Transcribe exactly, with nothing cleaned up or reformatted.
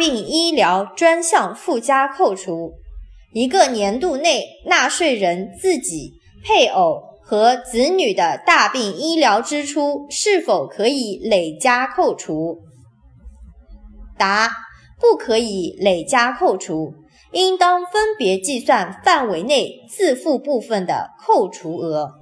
病医疗专项附加扣除，一个年度内纳税人自己、配偶和子女的大病医疗支出是否可以累加扣除？答：不可以累加扣除，应当分别计算范围内自付部分的扣除额。